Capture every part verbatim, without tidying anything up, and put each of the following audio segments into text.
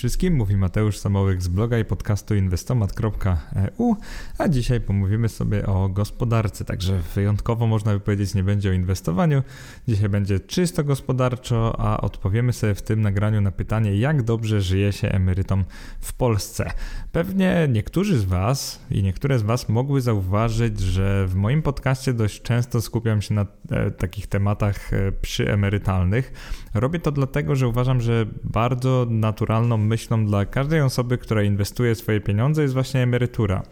wszystkim, mówi Mateusz Samołyk z bloga i podcastu inwestomat kropka e u, a dzisiaj pomówimy sobie o gospodarce, także wyjątkowo można by powiedzieć nie będzie o inwestowaniu, dzisiaj będzie czysto gospodarczo, a odpowiemy sobie w tym nagraniu na pytanie, jak dobrze żyje się emerytom w Polsce. Pewnie niektórzy z Was i niektóre z Was mogły zauważyć, że w moim podcaście dość często skupiam się na e, takich tematach e, przyemerytalnych. Robię to dlatego, że uważam, że bardzo naturalną myślą dla każdej osoby, która inwestuje swoje pieniądze, jest właśnie emerytura.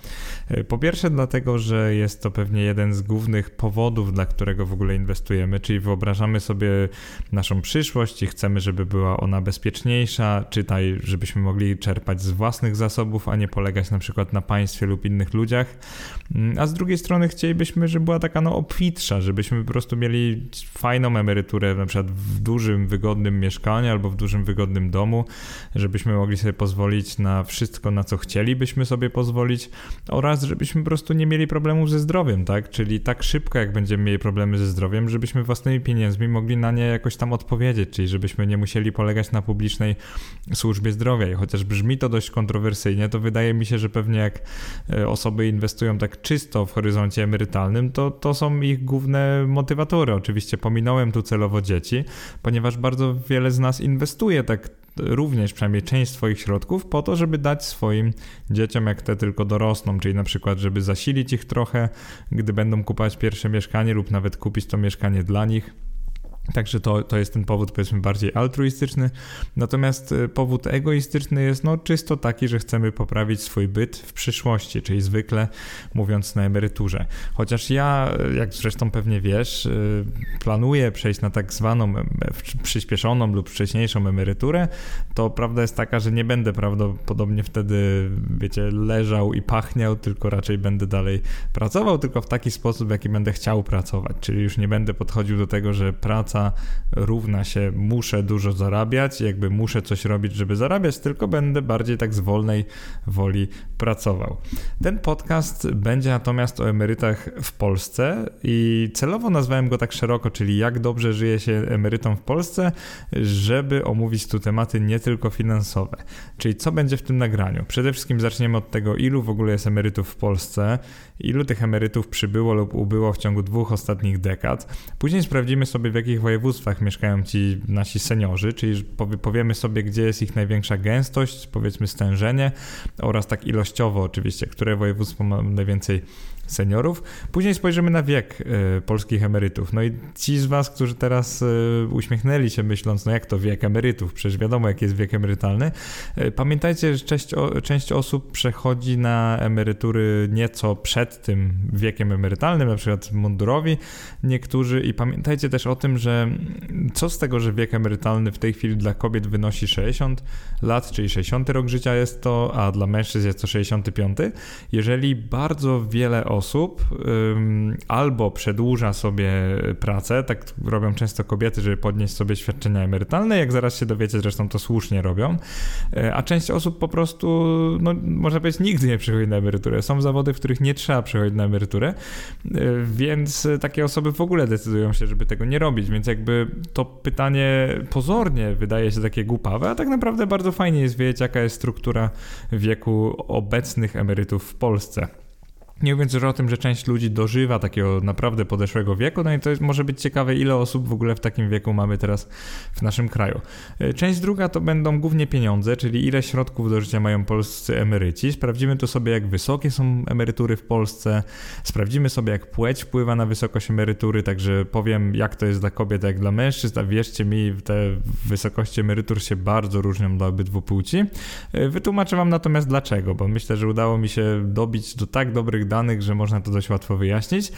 Po pierwsze dlatego, że jest to pewnie jeden z głównych powodów, dla którego w ogóle inwestujemy, czyli wyobrażamy sobie naszą przyszłość i chcemy, żeby była ona bezpieczniejsza, czytaj, żebyśmy mogli czerpać z własnych zasobów, a nie polegać na przykład na państwie lub innych ludziach. A z drugiej strony chcielibyśmy, żeby była taka no obfitsza, żebyśmy po prostu mieli fajną emeryturę, na przykład w dużym, wygodnym mieszkaniu albo w dużym, wygodnym domu, żebyśmy mogli sobie pozwolić na wszystko, na co chcielibyśmy sobie pozwolić, oraz żebyśmy po prostu nie mieli problemów ze zdrowiem, tak? Czyli tak szybko, jak będziemy mieli problemy ze zdrowiem, żebyśmy własnymi pieniędzmi mogli na nie jakoś tam odpowiedzieć, czyli żebyśmy nie musieli polegać na publicznej służbie zdrowia. I chociaż brzmi to dość kontrowersyjnie, to wydaje mi się, że pewnie jak osoby inwestują tak czysto w horyzoncie emerytalnym, to to są ich główne motywatory. Oczywiście pominąłem tu celowo dzieci, ponieważ bardzo wiele z nas inwestuje tak również przynajmniej część swoich środków po to, żeby dać swoim dzieciom, jak te tylko dorosną, czyli na przykład, żeby zasilić ich trochę, gdy będą kupować pierwsze mieszkanie lub nawet kupić to mieszkanie dla nich. Także to, to jest ten powód, powiedzmy, bardziej altruistyczny. Natomiast powód egoistyczny jest no czysto taki, że chcemy poprawić swój byt w przyszłości, czyli zwykle mówiąc na emeryturze. Chociaż ja, jak zresztą pewnie wiesz, planuję przejść na tak zwaną przyspieszoną lub wcześniejszą emeryturę, to prawda jest taka, że nie będę prawdopodobnie wtedy, wiecie, leżał i pachniał, tylko raczej będę dalej pracował, tylko w taki sposób, w jaki będę chciał pracować. Czyli już nie będę podchodził do tego, że praca równa się muszę dużo zarabiać, jakby muszę coś robić, żeby zarabiać, tylko będę bardziej tak z wolnej woli pracował. Ten podcast będzie natomiast o emerytach w Polsce i celowo nazwałem go tak szeroko, czyli jak dobrze żyje się emerytom w Polsce, żeby omówić tu tematy nie tylko finansowe. Czyli co będzie w tym nagraniu? Przede wszystkim zaczniemy od tego, ilu w ogóle jest emerytów w Polsce, ilu tych emerytów przybyło lub ubyło w ciągu dwóch ostatnich dekad. Później sprawdzimy sobie, w jakich w województwach mieszkają ci nasi seniorzy, czyli powiemy sobie, gdzie jest ich największa gęstość, powiedzmy stężenie, oraz tak ilościowo oczywiście, które województwo ma najwięcej seniorów. Później spojrzymy na wiek y, polskich emerytów. No i ci z Was, którzy teraz y, uśmiechnęli się myśląc, no jak to wiek emerytów, przecież wiadomo jaki jest wiek emerytalny. Y, pamiętajcie, że część, o, część osób przechodzi na emerytury nieco przed tym wiekiem emerytalnym, na przykład mundurowi niektórzy, i pamiętajcie też o tym, że co z tego, że wiek emerytalny w tej chwili dla kobiet wynosi sześćdziesiąt lat, czyli sześćdziesiąty rok życia jest to, a dla mężczyzn jest to sześćdziesiąty piąty. Jeżeli bardzo wiele osób osób ym, albo przedłuża sobie pracę, tak robią często kobiety, żeby podnieść sobie świadczenia emerytalne, jak zaraz się dowiecie, zresztą to słusznie robią, yy, a część osób po prostu, no można powiedzieć, nigdy nie przychodzi na emeryturę. Są zawody, w których nie trzeba przychodzić na emeryturę, yy, więc takie osoby w ogóle decydują się, żeby tego nie robić, więc jakby to pytanie pozornie wydaje się takie głupawe, a tak naprawdę bardzo fajnie jest wiedzieć, jaka jest struktura wieku obecnych emerytów w Polsce. Nie mówiąc już o tym, że część ludzi dożywa takiego naprawdę podeszłego wieku, no i to jest, może być ciekawe, ile osób w ogóle w takim wieku mamy teraz w naszym kraju. Część druga to będą głównie pieniądze, czyli ile środków do życia mają polscy emeryci. Sprawdzimy tu sobie, jak wysokie są emerytury w Polsce, sprawdzimy sobie, jak płeć wpływa na wysokość emerytury, także powiem, jak to jest dla kobiet, jak dla mężczyzn, a wierzcie mi, te wysokości emerytur się bardzo różnią dla obydwu płci. Wytłumaczę Wam natomiast dlaczego, bo myślę, że udało mi się dobić do tak dobrych danych, że można to dość łatwo wyjaśnić,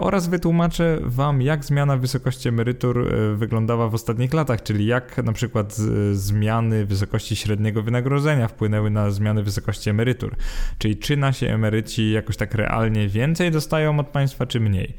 oraz wytłumaczę Wam, jak zmiana wysokości emerytur wyglądała w ostatnich latach, czyli jak na przykład zmiany wysokości średniego wynagrodzenia wpłynęły na zmiany wysokości emerytur, czyli czy nasi emeryci jakoś tak realnie więcej dostają od państwa, czy mniej.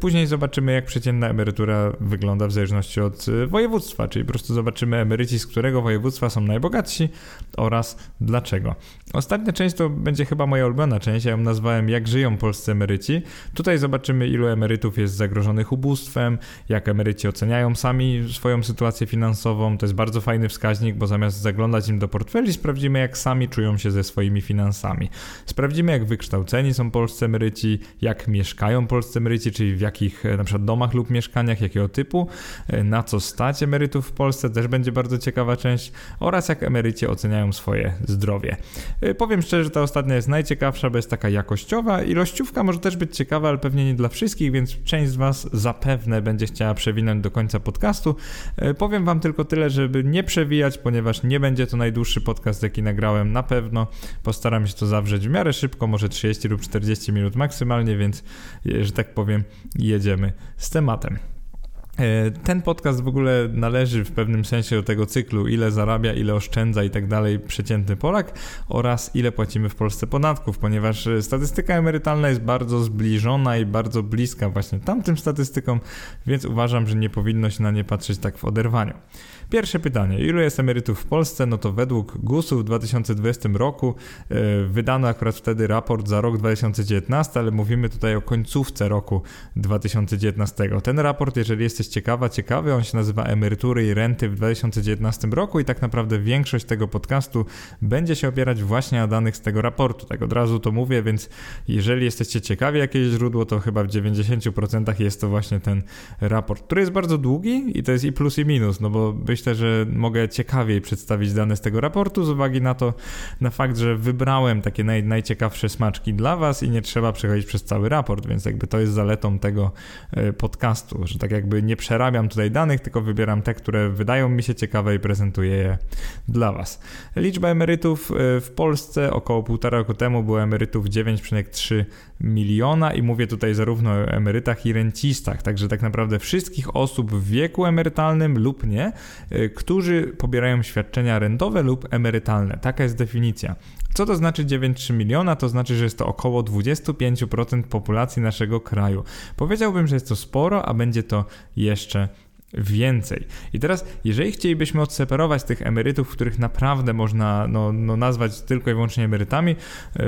Później zobaczymy, jak przeciętna emerytura wygląda w zależności od województwa, czyli po prostu zobaczymy emeryci, z którego województwa są najbogatsi oraz dlaczego. Ostatnia część to będzie chyba moja ulubiona część, ja ją nazwałem jak żyją polscy emeryci. Tutaj zobaczymy, ilu emerytów jest zagrożonych ubóstwem, jak emeryci oceniają sami swoją sytuację finansową. To jest bardzo fajny wskaźnik, bo zamiast zaglądać im do portfeli, sprawdzimy, jak sami czują się ze swoimi finansami. Sprawdzimy, jak wykształceni są polscy emeryci, jak mieszkają polscy emeryci, czyli w jakich na przykład domach lub mieszkaniach, jakiego typu, na co stać emerytów w Polsce, też będzie bardzo ciekawa część, oraz jak emeryci oceniają swoje zdrowie. Powiem szczerze, że ta ostatnia jest najciekawsza, bo jest taka jakościowa. Ilościówka może też być ciekawa, ale pewnie nie dla wszystkich, więc część z Was zapewne będzie chciała przewinąć do końca podcastu. Powiem Wam tylko tyle, żeby nie przewijać, ponieważ nie będzie to najdłuższy podcast, jaki nagrałem na pewno. Postaram się to zawrzeć w miarę szybko, może trzydzieści lub czterdzieści minut maksymalnie, więc, że tak powiem, jedziemy z tematem. Ten podcast w ogóle należy w pewnym sensie do tego cyklu, ile zarabia, ile oszczędza i tak dalej przeciętny Polak oraz ile płacimy w Polsce podatków, ponieważ statystyka emerytalna jest bardzo zbliżona i bardzo bliska właśnie tamtym statystykom, więc uważam, że nie powinno się na nie patrzeć tak w oderwaniu. Pierwsze pytanie, ilu jest emerytów w Polsce? No to według gusu w dwa tysiące dwudziestym roku wydano akurat wtedy raport za rok dwa tysiące dziewiętnasty, ale mówimy tutaj o końcówce roku dwa tysiące dziewiętnastego. Ten raport, jeżeli jesteś ciekawa, ciekawy. On się nazywa Emerytury i renty w dwa tysiące dziewiętnastym roku i tak naprawdę większość tego podcastu będzie się opierać właśnie na danych z tego raportu. Tak od razu to mówię, więc jeżeli jesteście ciekawi jakieś źródło, to chyba w dziewięćdziesiąt procent jest to właśnie ten raport, który jest bardzo długi i to jest i plus i minus, no bo myślę, że mogę ciekawiej przedstawić dane z tego raportu z uwagi na to, na fakt, że wybrałem takie naj, najciekawsze smaczki dla Was i nie trzeba przechodzić przez cały raport, więc jakby to jest zaletą tego podcastu, że tak jakby nie przerabiam tutaj danych, tylko wybieram te, które wydają mi się ciekawe i prezentuję je dla Was. Liczba emerytów w Polsce około półtora roku temu było emerytów dziewięć przecinek trzy miliona i mówię tutaj zarówno o emerytach i rencistach, także tak naprawdę wszystkich osób w wieku emerytalnym lub nie, którzy pobierają świadczenia rentowe lub emerytalne. Taka jest definicja. Co to znaczy dziewięć przecinek trzy miliona? To znaczy, że jest to około dwadzieścia pięć procent populacji naszego kraju. Powiedziałbym, że jest to sporo, a będzie to jeszcze więcej. I teraz, jeżeli chcielibyśmy odseparować tych emerytów, których naprawdę można no, no nazwać tylko i wyłącznie emerytami,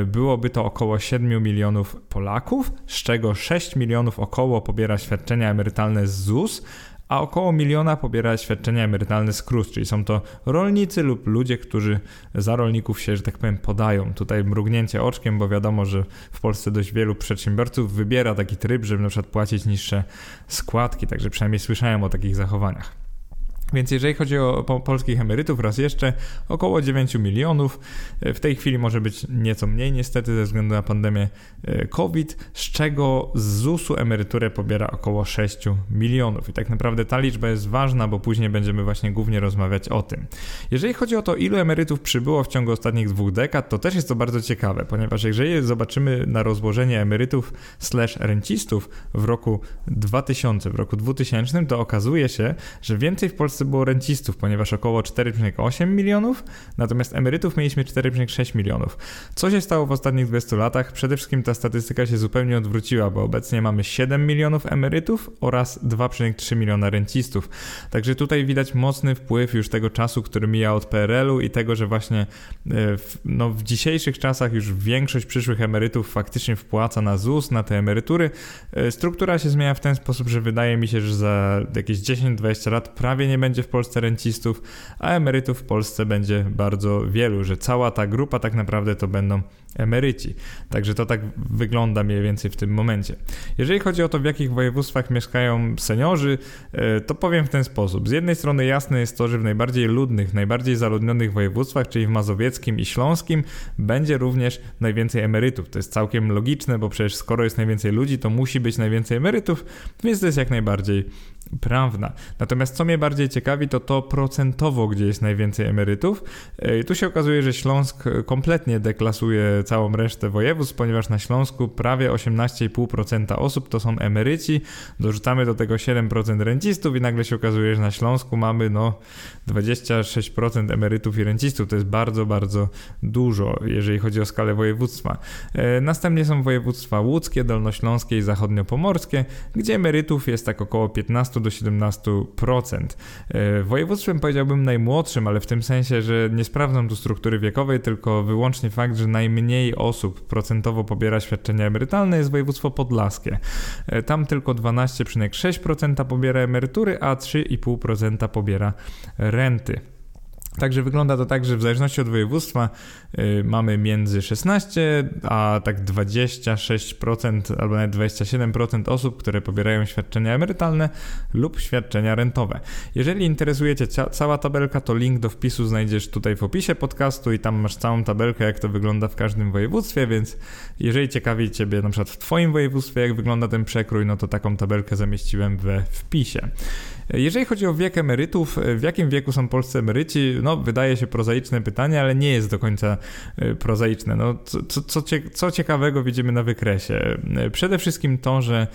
byłoby to około siedem milionów Polaków, z czego sześć milionów około pobiera świadczenia emerytalne z ZUS, a około miliona pobiera świadczenia emerytalne z KRUS, czyli są to rolnicy lub ludzie, którzy za rolników się, że tak powiem, podają. Tutaj mrugnięcie oczkiem, bo wiadomo, że w Polsce dość wielu przedsiębiorców wybiera taki tryb, żeby na przykład płacić niższe składki, także przynajmniej słyszałem o takich zachowaniach. Więc jeżeli chodzi o po- polskich emerytów, raz jeszcze około dziewięć milionów, w tej chwili może być nieco mniej niestety ze względu na pandemię COVID, z czego z zusu emeryturę pobiera około sześć milionów i tak naprawdę ta liczba jest ważna, bo później będziemy właśnie głównie rozmawiać o tym. Jeżeli chodzi o to, ilu emerytów przybyło w ciągu ostatnich dwóch dekad, to też jest to bardzo ciekawe, ponieważ jeżeli zobaczymy na rozłożenie emerytów slash rencistów w roku dwutysięcznym, w roku dwutysięcznym, to okazuje się, że więcej w Polsce było rencistów, ponieważ około cztery przecinek osiem milionów, natomiast emerytów mieliśmy cztery przecinek sześć milionów. Co się stało w ostatnich dwudziestu latach? Przede wszystkim ta statystyka się zupełnie odwróciła, bo obecnie mamy siedem milionów emerytów oraz dwa przecinek trzy miliona rencistów. Także tutaj widać mocny wpływ już tego czasu, który mija od P R L u i tego, że właśnie w, no, w dzisiejszych czasach już większość przyszłych emerytów faktycznie wpłaca na ZUS, na te emerytury. Struktura się zmienia w ten sposób, że wydaje mi się, że za jakieś dziesięć dwadzieścia lat prawie nie będzie w Polsce rencistów, a emerytów w Polsce będzie bardzo wielu, że cała ta grupa tak naprawdę to będą emeryci. Także to tak wygląda mniej więcej w tym momencie. Jeżeli chodzi o to, w jakich województwach mieszkają seniorzy, to powiem w ten sposób. Z jednej strony jasne jest to, że w najbardziej ludnych, najbardziej zaludnionych województwach, czyli w mazowieckim i śląskim, będzie również najwięcej emerytów. To jest całkiem logiczne, bo przecież skoro jest najwięcej ludzi, to musi być najwięcej emerytów, więc to jest jak najbardziej prawda. Natomiast co mnie bardziej ciekawi, to to procentowo, gdzie jest najwięcej emerytów. Tu się okazuje, że Śląsk kompletnie deklasuje całą resztę województw, ponieważ na Śląsku prawie osiemnaście i pół procent osób to są emeryci, dorzucamy do tego siedem procent rencistów i nagle się okazuje, że na Śląsku mamy no dwadzieścia sześć procent emerytów i rencistów. To jest bardzo, bardzo dużo, jeżeli chodzi o skalę województwa. Następnie są województwa łódzkie, dolnośląskie i zachodniopomorskie, gdzie emerytów jest tak około piętnaście do siedemnastu procent. Województwem powiedziałbym najmłodszym, ale w tym sensie, że nie sprawdzam tu struktury wiekowej, tylko wyłącznie fakt, że najmniej osób procentowo pobiera świadczenia emerytalne jest województwo podlaskie. Tam tylko dwanaście przecinek sześć procent pobiera emerytury, a trzy i pół procent pobiera renty. Także wygląda to tak, że w zależności od województwa yy, mamy między szesnaście a tak dwadzieścia sześć procent albo nawet dwadzieścia siedem procent osób, które pobierają świadczenia emerytalne lub świadczenia rentowe. Jeżeli interesuje Cię ca- cała tabelka, to link do wpisu znajdziesz tutaj w opisie podcastu i tam masz całą tabelkę, jak to wygląda w każdym województwie, więc jeżeli ciekawi Ciebie na przykład w Twoim województwie, jak wygląda ten przekrój, no to taką tabelkę zamieściłem we wpisie. Jeżeli chodzi o wiek emerytów, w jakim wieku są polscy emeryci? No, wydaje się prozaiczne pytanie, ale nie jest do końca prozaiczne. No, co, co, co ciekawego widzimy na wykresie? Przede wszystkim to, że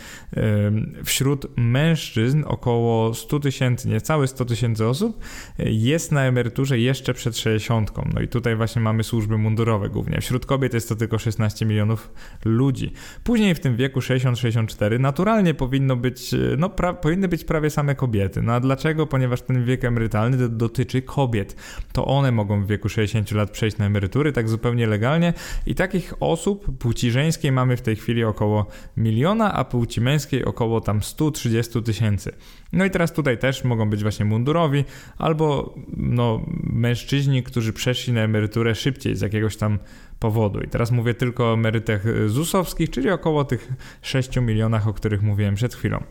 wśród mężczyzn około sto tysięcy, niecałe sto tysięcy osób jest na emeryturze jeszcze przed sześćdziesiątką. No i tutaj właśnie mamy służby mundurowe głównie. Wśród kobiet jest to tylko szesnaście milionów ludzi. Później w tym wieku sześćdziesiąt sześćdziesiąt cztery naturalnie powinno być, no, pra, powinny być prawie same kobiety. No a dlaczego? Ponieważ ten wiek emerytalny dotyczy kobiet. To one mogą w wieku sześćdziesięciu lat przejść na emerytury tak zupełnie legalnie i takich osób płci żeńskiej mamy w tej chwili około miliona, a płci męskiej około tam sto trzydzieści tysięcy. No i teraz tutaj też mogą być właśnie mundurowi albo no, mężczyźni, którzy przeszli na emeryturę szybciej z jakiegoś tam powodu. I teraz mówię tylko o emerytach zusowskich, czyli około tych sześciu milionach, o których mówiłem przed chwilą.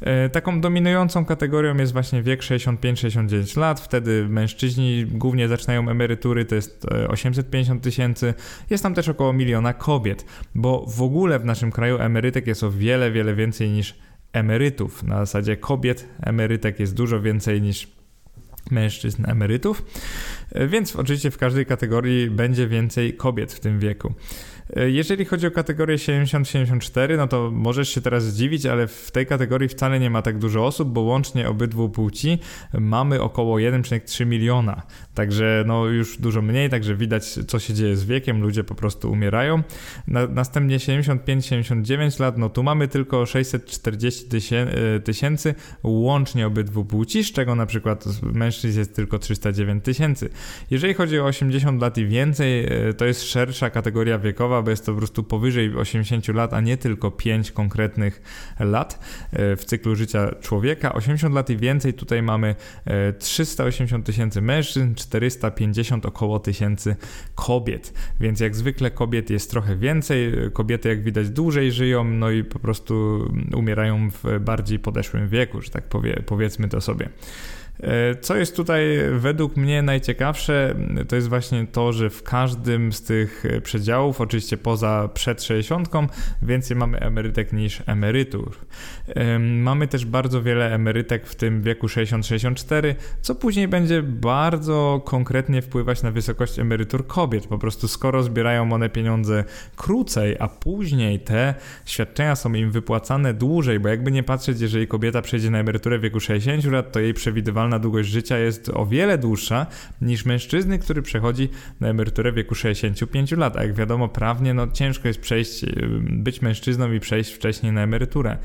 E, taką dominującą kategorią jest właśnie wiek sześćdziesiąt pięć sześćdziesiąt dziewięć lat, wtedy mężczyźni głównie zaczynają emerytury, to jest osiemset pięćdziesiąt tysięcy, jest tam też około miliona kobiet, bo w ogóle w naszym kraju emerytek jest o wiele, wiele więcej niż emerytów. Na zasadzie kobiet emerytek jest dużo więcej niż mężczyzn emerytów, więc oczywiście w każdej kategorii będzie więcej kobiet w tym wieku. Jeżeli chodzi o kategorię siedemdziesiąt siedemdziesiąt cztery, no to możesz się teraz zdziwić, ale w tej kategorii wcale nie ma tak dużo osób, bo łącznie obydwu płci mamy około jeden przecinek trzy miliona. Także no już dużo mniej, także widać, co się dzieje z wiekiem, ludzie po prostu umierają. Na, następnie siedemdziesiąt pięć siedemdziesiąt dziewięć lat, no tu mamy tylko sześćset czterdzieści tysięcy łącznie obydwu płci, z czego na przykład mężczyzn jest tylko trzysta dziewięć tysięcy. Jeżeli chodzi o osiemdziesiąt lat i więcej, to jest szersza kategoria wiekowa, bo jest to po prostu powyżej osiemdziesiąt lat, a nie tylko pięć konkretnych lat w cyklu życia człowieka. osiemdziesiąt lat i więcej tutaj mamy trzysta osiemdziesiąt tysięcy mężczyzn, czterysta pięćdziesiąt około tysięcy kobiet, więc jak zwykle kobiet jest trochę więcej, kobiety jak widać dłużej żyją, no i po prostu umierają w bardziej podeszłym wieku, że tak powie, powiedzmy to sobie. Co jest tutaj według mnie najciekawsze, to jest właśnie to, że w każdym z tych przedziałów, oczywiście poza przed sześćdziesiątką, więcej mamy emerytek niż emerytur. Mamy też bardzo wiele emerytek w tym wieku sześćdziesiąt sześćdziesiąt cztery, co później będzie bardzo konkretnie wpływać na wysokość emerytur kobiet. Po prostu skoro zbierają one pieniądze krócej, a później te świadczenia są im wypłacane dłużej, bo jakby nie patrzeć, jeżeli kobieta przejdzie na emeryturę w wieku sześćdziesięciu lat, to jej przewidywalne na długość życia jest o wiele dłuższa niż mężczyzny, który przechodzi na emeryturę w wieku sześćdziesięciu pięciu lat. A jak wiadomo prawnie, no ciężko jest przejść, być mężczyzną i przejść wcześniej na emeryturę.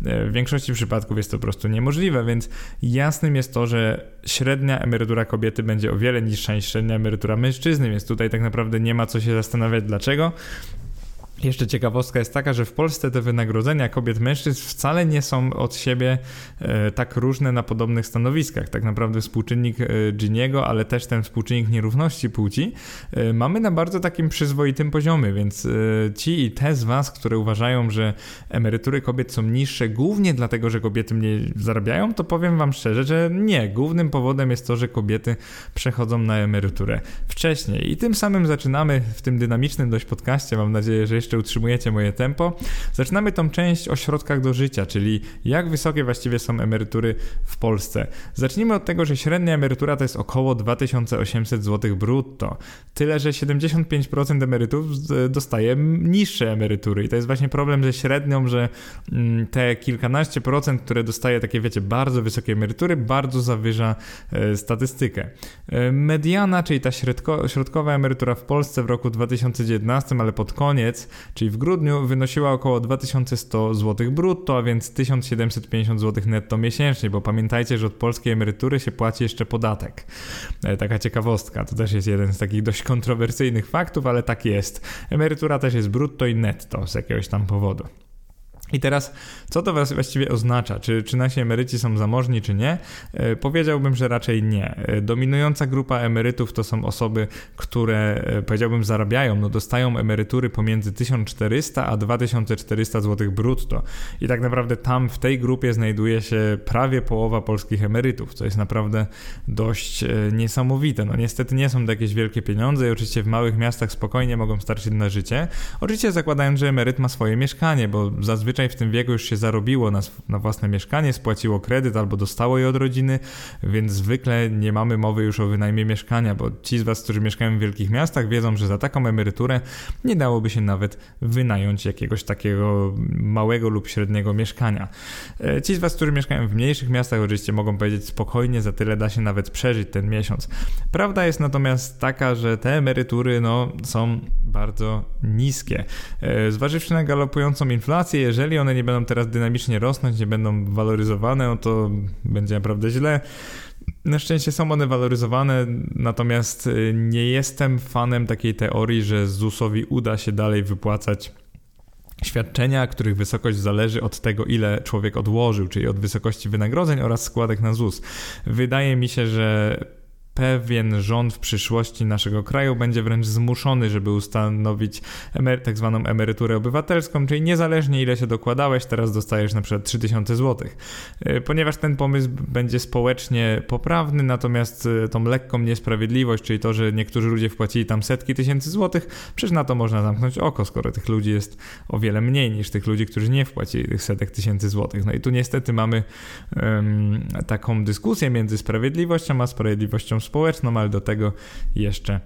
W większości przypadków jest to po prostu niemożliwe, więc jasnym jest to, że średnia emerytura kobiety będzie o wiele niższa niż średnia emerytura mężczyzny, więc tutaj tak naprawdę nie ma co się zastanawiać dlaczego. Jeszcze ciekawostka jest taka, że w Polsce te wynagrodzenia kobiet i mężczyzn wcale nie są od siebie e, tak różne na podobnych stanowiskach. Tak naprawdę współczynnik e, Giniego, ale też ten współczynnik nierówności płci e, mamy na bardzo takim przyzwoitym poziomie, więc e, ci i te z Was, które uważają, że emerytury kobiet są niższe głównie dlatego, że kobiety mniej zarabiają, to powiem Wam szczerze, że nie. Głównym powodem jest to, że kobiety przechodzą na emeryturę wcześniej. I tym samym zaczynamy w tym dynamicznym dość podcaście. Mam nadzieję, że jeszcze jeszcze utrzymujecie moje tempo. Zaczynamy tą część o środkach do życia, czyli jak wysokie właściwie są emerytury w Polsce. Zacznijmy od tego, że średnia emerytura to jest około dwa tysiące osiemset złotych brutto. Tyle, że siedemdziesiąt pięć procent emerytów dostaje niższe emerytury i to jest właśnie problem ze średnią, że te kilkanaście procent, które dostaje takie, wiecie, bardzo wysokie emerytury, bardzo zawyża statystykę. Mediana, czyli ta środko, środkowa emerytura w Polsce w roku dwa tysiące dziewiętnastym, ale pod koniec, czyli w grudniu, wynosiła około dwa tysiące sto złotych brutto, a więc tysiąc siedemset pięćdziesiąt złotych netto miesięcznie, bo pamiętajcie, że od polskiej emerytury się płaci jeszcze podatek. Taka ciekawostka, to też jest jeden z takich dość kontrowersyjnych faktów, ale tak jest. Emerytura też jest brutto i netto z jakiegoś tam powodu. I teraz, co to właściwie oznacza? Czy, czy nasi emeryci są zamożni, czy nie? E, powiedziałbym, że raczej nie. E, dominująca grupa emerytów to są osoby, które, e, powiedziałbym, zarabiają, no dostają emerytury pomiędzy tysiąc czterysta a dwa tysiące czterysta złotych brutto. I tak naprawdę tam w tej grupie znajduje się prawie połowa polskich emerytów, co jest naprawdę dość e, niesamowite. No niestety nie są to jakieś wielkie pieniądze i oczywiście w małych miastach spokojnie mogą starczyć na życie. Oczywiście zakładając, że emeryt ma swoje mieszkanie, bo zazwyczaj w tym wieku już się zarobiło na, na własne mieszkanie, spłaciło kredyt albo dostało je od rodziny, więc zwykle nie mamy mowy już o wynajmie mieszkania, bo ci z was, którzy mieszkają w wielkich miastach, wiedzą, że za taką emeryturę nie dałoby się nawet wynająć jakiegoś takiego małego lub średniego mieszkania. Ci z was, którzy mieszkają w mniejszych miastach, oczywiście mogą powiedzieć spokojnie, za tyle da się nawet przeżyć ten miesiąc. Prawda jest natomiast taka, że te emerytury no, są bardzo niskie. Zważywszy na galopującą inflację, jeżeli Jeżeli one nie będą teraz dynamicznie rosnąć, nie będą waloryzowane, no to będzie naprawdę źle. Na szczęście są one waloryzowane, natomiast nie jestem fanem takiej teorii, że zusowi uda się dalej wypłacać świadczenia, których wysokość zależy od tego, ile człowiek odłożył, czyli od wysokości wynagrodzeń oraz składek na ZUS. Wydaje mi się, że pewien rząd w przyszłości naszego kraju będzie wręcz zmuszony, żeby ustanowić emery- tak zwaną emeryturę obywatelską, czyli niezależnie ile się dokładałeś, teraz dostajesz na przykład trzy tysiące złotych. Ponieważ ten pomysł będzie społecznie poprawny, natomiast tą lekką niesprawiedliwość, czyli to, że niektórzy ludzie wpłacili tam setki tysięcy złotych, przecież na to można zamknąć oko, skoro tych ludzi jest o wiele mniej niż tych ludzi, którzy nie wpłacili tych setek tysięcy złotych. No i tu niestety mamy um, taką dyskusję między sprawiedliwością a sprawiedliwością społeczną, ale do tego jeszcze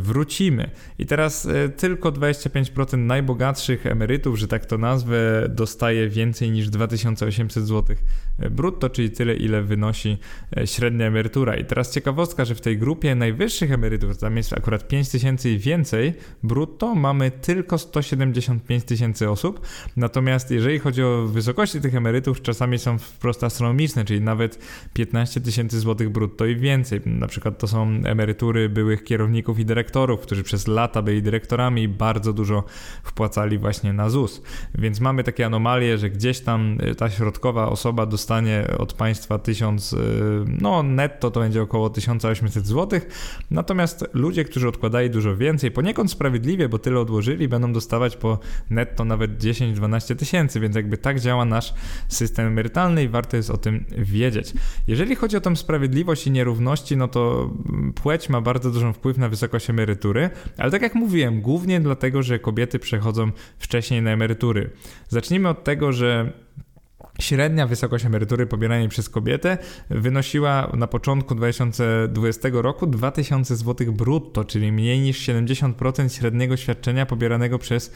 wrócimy. I teraz tylko dwadzieścia pięć procent najbogatszych emerytów, że tak to nazwę, dostaje więcej niż dwa tysiące osiemset złotych brutto, czyli tyle, ile wynosi średnia emerytura. I teraz ciekawostka, że w tej grupie najwyższych emerytów, tam jest akurat pięć tysięcy i więcej brutto, mamy tylko sto siedemdziesiąt pięć tysięcy osób. Natomiast jeżeli chodzi o wysokości tych emerytów, czasami są wprost astronomiczne, czyli nawet piętnaście tysięcy złotych brutto i więcej. Na przykład to są emerytury byłych kierowników i dyrektorów, którzy przez lata byli dyrektorami i bardzo dużo wpłacali właśnie na ZUS. Więc mamy takie anomalie, że gdzieś tam ta środkowa osoba dostanie od państwa tysiąc, no netto to będzie około tysiąc osiemset złotych, natomiast ludzie, którzy odkładali dużo więcej, poniekąd sprawiedliwie, bo tyle odłożyli, będą dostawać po netto nawet dziesięć dwanaście tysięcy, więc jakby tak działa nasz system emerytalny i warto jest o tym wiedzieć. Jeżeli chodzi o tą sprawiedliwość i nierówności, no to płeć ma bardzo duży wpływ na wysokość emerytury, ale tak jak mówiłem, głównie dlatego, że kobiety przechodzą wcześniej na emerytury. Zacznijmy od tego, że średnia wysokość emerytury pobieranej przez kobietę wynosiła na początku dwa tysiące dwudziestego roku dwa tysiące złotych brutto, czyli mniej niż siedemdziesiąt procent średniego świadczenia pobieranego przez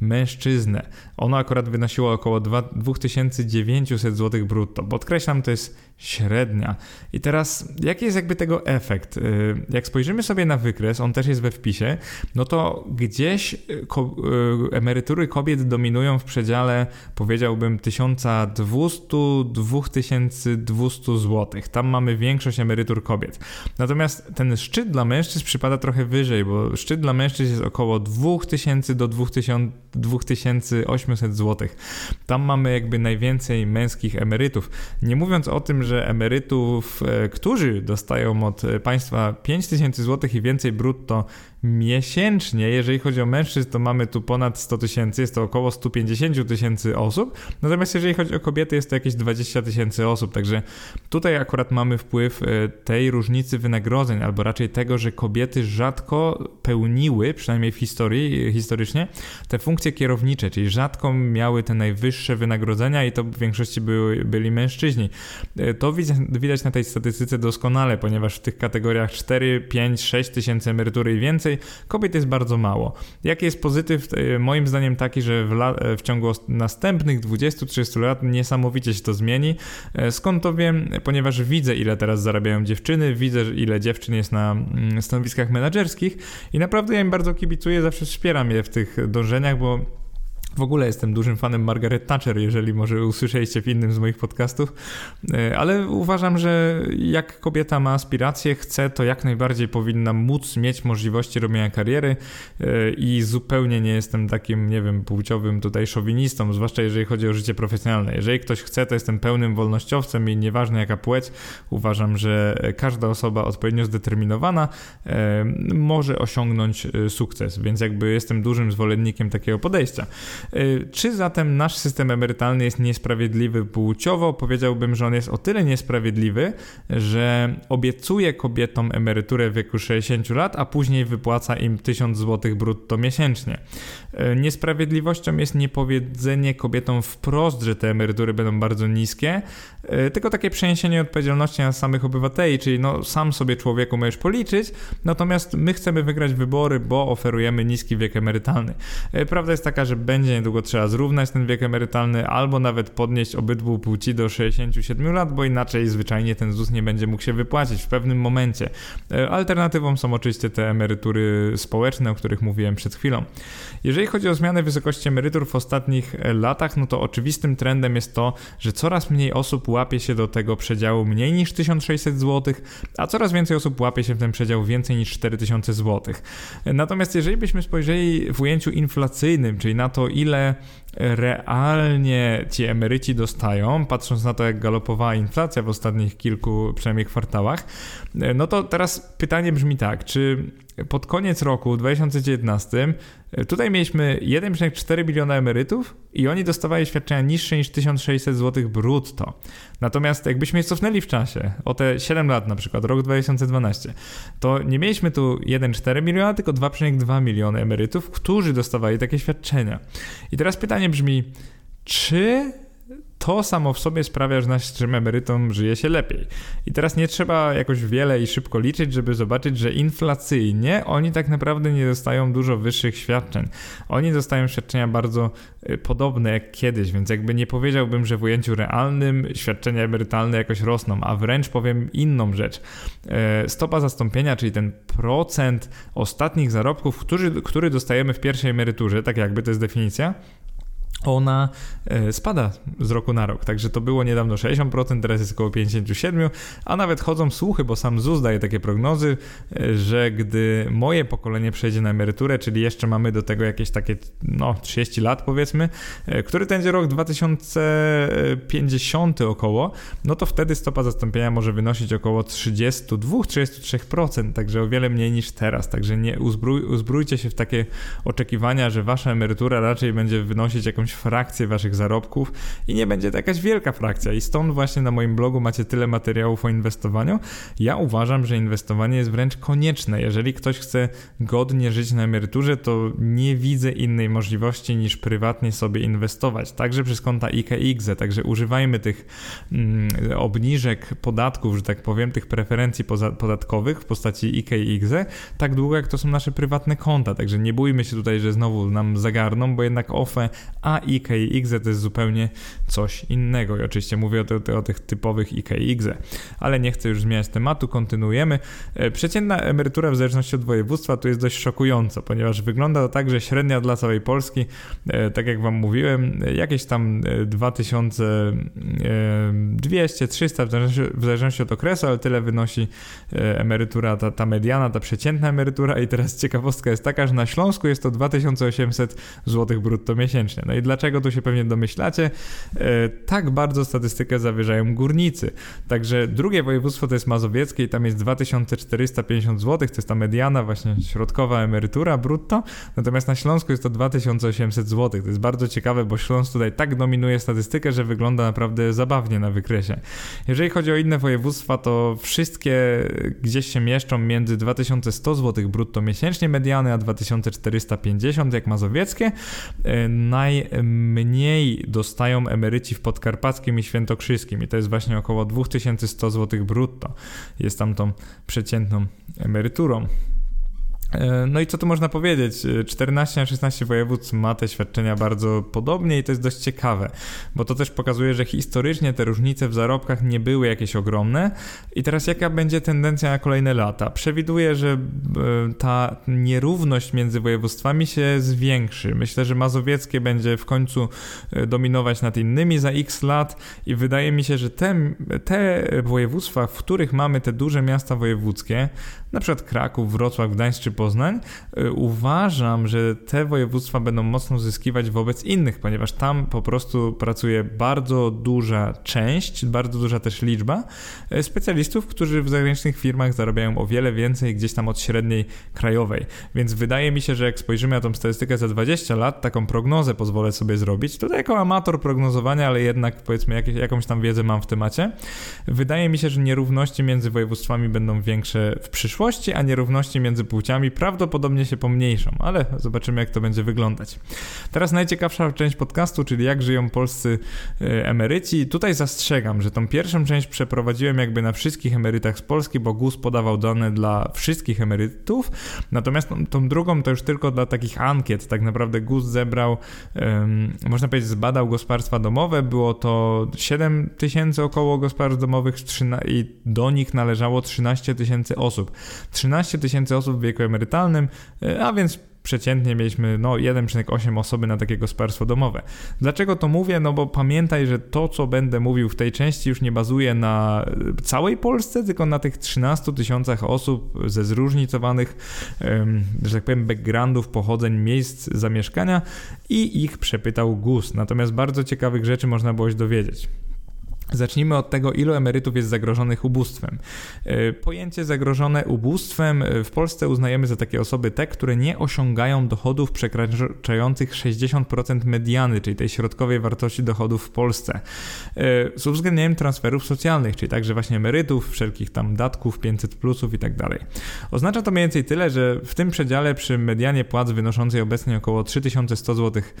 mężczyznę. Ono akurat wynosiło około dwa tysiące dziewięćset złotych brutto. Podkreślam, to jest średnia. I teraz, jaki jest jakby tego efekt? Jak spojrzymy sobie na wykres, on też jest we wpisie, no to gdzieś ko- emerytury kobiet dominują w przedziale, powiedziałbym, tysiąc dwieście do dwóch tysięcy dwustu złotych. Tam mamy większość emerytur kobiet. Natomiast ten szczyt dla mężczyzn przypada trochę wyżej, bo szczyt dla mężczyzn jest około dwa tysiące do dwóch tysięcy osiemset złotych. Tam mamy jakby najwięcej męskich emerytów. Nie mówiąc o tym, że emerytów, którzy dostają od państwa pięć tysięcy złotych i więcej brutto miesięcznie, jeżeli chodzi o mężczyzn, to mamy tu ponad sto tysięcy, jest to około sto pięćdziesiąt tysięcy osób, natomiast jeżeli chodzi o kobiety, jest to jakieś dwadzieścia tysięcy osób, także tutaj akurat mamy wpływ tej różnicy wynagrodzeń, albo raczej tego, że kobiety rzadko pełniły, przynajmniej w historii, historycznie, te funkcje funkcje kierownicze, czyli rzadko miały te najwyższe wynagrodzenia i to w większości były, byli mężczyźni. To widać na tej statystyce doskonale, ponieważ w tych kategoriach cztery, pięć, sześć tysięcy emerytury i więcej kobiet jest bardzo mało. Jaki jest pozytyw? Moim zdaniem taki, że w, la, w ciągu następnych dwudziestu trzydziestu lat niesamowicie się to zmieni. Skąd to wiem? Ponieważ widzę, ile teraz zarabiają dziewczyny, widzę, ile dziewczyn jest na stanowiskach menedżerskich i naprawdę ja im bardzo kibicuję, zawsze wspieram je w tych dążeniach, bo w ogóle jestem dużym fanem Margaret Thatcher, jeżeli może usłyszeliście w innym z moich podcastów, ale uważam, że jak kobieta ma aspiracje, chce, to jak najbardziej powinna móc mieć możliwości robienia kariery i zupełnie nie jestem takim, nie wiem, płciowym tutaj szowinistą, zwłaszcza jeżeli chodzi o życie profesjonalne. Jeżeli ktoś chce, to jestem pełnym wolnościowcem i nieważne jaka płeć, uważam, że każda osoba odpowiednio zdeterminowana może osiągnąć sukces, więc jakby jestem dużym zwolennikiem takiego podejścia. Czy zatem nasz system emerytalny jest niesprawiedliwy płciowo? Powiedziałbym, że on jest o tyle niesprawiedliwy, że obiecuje kobietom emeryturę w wieku sześćdziesięciu lat, a później wypłaca im tysiąc złotych brutto miesięcznie. Niesprawiedliwością jest niepowiedzenie kobietom wprost, że te emerytury będą bardzo niskie, tylko takie przeniesienie odpowiedzialności na samych obywateli, czyli no sam sobie człowieku możesz policzyć, natomiast my chcemy wygrać wybory, bo oferujemy niski wiek emerytalny. Prawda jest taka, że będzie niedługo trzeba zrównać ten wiek emerytalny albo nawet podnieść obydwu płci do sześćdziesięciu siedmiu lat, bo inaczej zwyczajnie ten ZUS nie będzie mógł się wypłacić w pewnym momencie. Alternatywą są oczywiście te emerytury społeczne, o których mówiłem przed chwilą. Jeżeli chodzi o zmianę wysokości emerytur w ostatnich latach, no to oczywistym trendem jest to, że coraz mniej osób łapie się do tego przedziału mniej niż tysiąc sześćset złotych, a coraz więcej osób łapie się w ten przedział więcej niż cztery tysiące złotych. Natomiast jeżeli byśmy spojrzeli w ujęciu inflacyjnym, czyli na to, ile realnie ci emeryci dostają, patrząc na to, jak galopowała inflacja w ostatnich kilku, przynajmniej kwartałach, no to teraz pytanie brzmi tak, czy pod koniec roku dwa tysiące dziewiętnastego tutaj mieliśmy jeden przecinek cztery miliona emerytów i oni dostawali świadczenia niższe niż tysiąc sześćset złotych brutto. Natomiast jakbyśmy je cofnęli w czasie, o te siedem lat na przykład, rok dwa tysiące dwunasty, to nie mieliśmy tu jeden przecinek cztery miliona, tylko dwa przecinek dwa miliony emerytów, którzy dostawali takie świadczenia. I teraz pytanie brzmi, czy to samo w sobie sprawia, że naszym emerytom żyje się lepiej. I teraz nie trzeba jakoś wiele i szybko liczyć, żeby zobaczyć, że inflacyjnie oni tak naprawdę nie dostają dużo wyższych świadczeń. Oni dostają świadczenia bardzo podobne jak kiedyś, więc jakby nie powiedziałbym, że w ujęciu realnym świadczenia emerytalne jakoś rosną, a wręcz powiem inną rzecz. Stopa zastąpienia, czyli ten procent ostatnich zarobków, który, który dostajemy w pierwszej emeryturze, tak jakby to jest definicja, ona spada z roku na rok, także to było niedawno sześćdziesiąt procent, teraz jest około pięćdziesiąt siedem procent, a nawet chodzą słuchy, bo sam ZUS daje takie prognozy, że gdy moje pokolenie przejdzie na emeryturę, czyli jeszcze mamy do tego jakieś takie no trzydzieści lat powiedzmy, który będzie rok dwa tysiące pięćdziesiąty około, no to wtedy stopa zastąpienia może wynosić około trzydzieści dwa do trzydziestu trzech procent, także o wiele mniej niż teraz, także nie uzbrój, uzbrójcie się w takie oczekiwania, że wasza emerytura raczej będzie wynosić jakąś frakcję waszych zarobków i nie będzie to jakaś wielka frakcja i stąd właśnie na moim blogu macie tyle materiałów o inwestowaniu. Ja uważam, że inwestowanie jest wręcz konieczne. Jeżeli ktoś chce godnie żyć na emeryturze, to nie widzę innej możliwości niż prywatnie sobie inwestować, także przez konta I K Z E, także używajmy tych mm, obniżek podatków, że tak powiem, tych preferencji podatkowych w postaci I K Z E, tak długo jak to są nasze prywatne konta, także nie bójmy się tutaj, że znowu nam zagarną, bo jednak O F E, a I K Z E to jest zupełnie coś innego i oczywiście mówię o, te, o tych typowych I K Z E, ale nie chcę już zmieniać tematu, kontynuujemy. Przeciętna emerytura w zależności od województwa tu jest dość szokująca, ponieważ wygląda to tak, że średnia dla całej Polski, tak jak wam mówiłem, jakieś tam dwa tysiące dwieście trzysta w zależności od okresu, ale tyle wynosi emerytura, ta, ta mediana, ta przeciętna emerytura i teraz ciekawostka jest taka, że na Śląsku jest to dwa tysiące osiemset złotych brutto miesięcznie. No i dla Dlaczego, to się pewnie domyślacie. Tak bardzo statystykę zawyżają górnicy. Także drugie województwo to jest mazowieckie i tam jest dwa tysiące czterysta pięćdziesiąt złotych, to jest ta mediana, właśnie środkowa emerytura brutto, natomiast na Śląsku jest to dwa tysiące osiemset złotych. To jest bardzo ciekawe, bo Śląsk tutaj tak dominuje statystykę, że wygląda naprawdę zabawnie na wykresie. Jeżeli chodzi o inne województwa, to wszystkie gdzieś się mieszczą między dwa tysiące sto złotych brutto miesięcznie mediany, a dwa tysiące czterysta pięćdziesiąt jak mazowieckie. Najmniej dostają emeryci w Podkarpackim i Świętokrzyskim i to jest właśnie około dwa tysiące sto złotych brutto. Jest tam tą przeciętną emeryturą. No i co tu można powiedzieć? czternaście na szesnaście województw ma te świadczenia bardzo podobnie i to jest dość ciekawe, bo to też pokazuje, że historycznie te różnice w zarobkach nie były jakieś ogromne. I teraz jaka będzie tendencja na kolejne lata? Przewiduję, że ta nierówność między województwami się zwiększy. Myślę, że mazowieckie będzie w końcu dominować nad innymi za x lat i wydaje mi się, że te, te województwa, w których mamy te duże miasta wojewódzkie, na przykład Kraków, Wrocław, Gdańsk czy Poznań, uważam, że te województwa będą mocno zyskiwać wobec innych, ponieważ tam po prostu pracuje bardzo duża część, bardzo duża też liczba specjalistów, którzy w zagranicznych firmach zarabiają o wiele więcej gdzieś tam od średniej krajowej. Więc wydaje mi się, że jak spojrzymy na tą statystykę za dwadzieścia lat, taką prognozę pozwolę sobie zrobić, tutaj jako amator prognozowania, ale jednak powiedzmy jak, jakąś tam wiedzę mam w temacie, wydaje mi się, że nierówności między województwami będą większe w przyszłości, a nierówności między płciami prawdopodobnie się pomniejszą, ale zobaczymy, jak to będzie wyglądać. Teraz najciekawsza część podcastu, czyli jak żyją polscy emeryci. Tutaj zastrzegam, że tą pierwszą część przeprowadziłem jakby na wszystkich emerytach z Polski, bo G U S podawał dane dla wszystkich emerytów, natomiast tą, tą drugą to już tylko dla takich ankiet. Tak naprawdę G U S zebrał, um, można powiedzieć, zbadał gospodarstwa domowe, było to siedem tysięcy około gospodarstw domowych i do nich należało trzynaście tysięcy osób. trzynaście tysięcy osób w wieku emerytalnym, a więc przeciętnie mieliśmy no, jeden przecinek osiem osoby na takie gospodarstwo domowe. Dlaczego to mówię? No bo pamiętaj, że to, co będę mówił w tej części, już nie bazuje na całej Polsce, tylko na tych trzynastu tysiącach osób ze zróżnicowanych, że tak powiem, backgroundów, pochodzeń, miejsc zamieszkania i ich przepytał G U S. Natomiast bardzo ciekawych rzeczy można było się dowiedzieć. Zacznijmy od tego, ilu emerytów jest zagrożonych ubóstwem. Pojęcie zagrożone ubóstwem w Polsce uznajemy za takie osoby te, które nie osiągają dochodów przekraczających sześćdziesiąt procent mediany, czyli tej środkowej wartości dochodów w Polsce. Z uwzględnieniem transferów socjalnych, czyli także właśnie emerytów, wszelkich tam datków, pięćset plusów i tak dalej. Oznacza to mniej więcej tyle, że w tym przedziale przy medianie płac wynoszącej obecnie około trzy tysiące sto złotych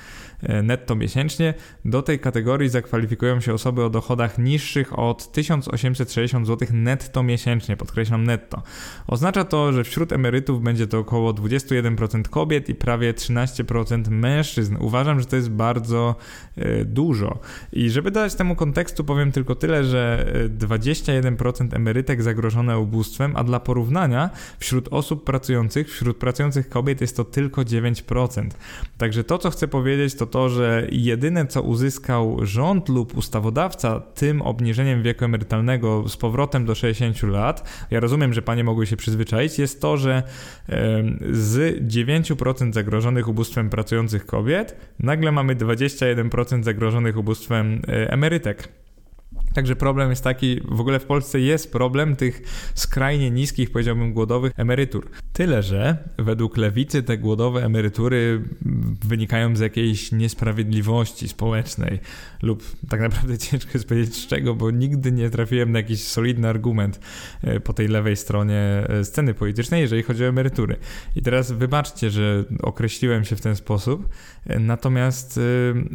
netto miesięcznie do tej kategorii zakwalifikują się osoby o dochodach niższych od tysiąc osiemset sześćdziesiąt złotych netto miesięcznie, podkreślam netto. Oznacza to, że wśród emerytów będzie to około dwadzieścia jeden procent kobiet i prawie trzynaście procent mężczyzn. Uważam, że to jest bardzo y, dużo. I żeby dać temu kontekstu, powiem tylko tyle, że dwadzieścia jeden procent emerytek zagrożone ubóstwem, a dla porównania wśród osób pracujących, wśród pracujących kobiet jest to tylko dziewięć procent. Także to, co chcę powiedzieć, to to, że jedyne, co uzyskał rząd lub ustawodawca tym obniżeniem wieku emerytalnego z powrotem do sześćdziesięciu lat, ja rozumiem, że panie mogły się przyzwyczaić, jest to, że z dziewięć procent zagrożonych ubóstwem pracujących kobiet nagle mamy dwadzieścia jeden procent zagrożonych ubóstwem emerytek. Także problem jest taki, w ogóle w Polsce jest problem tych skrajnie niskich, powiedziałbym, głodowych emerytur. Tyle, że według lewicy te głodowe emerytury wynikają z jakiejś niesprawiedliwości społecznej lub tak naprawdę ciężko jest powiedzieć z czego, bo nigdy nie trafiłem na jakiś solidny argument po tej lewej stronie sceny politycznej, jeżeli chodzi o emerytury. I teraz wybaczcie, że określiłem się w ten sposób, natomiast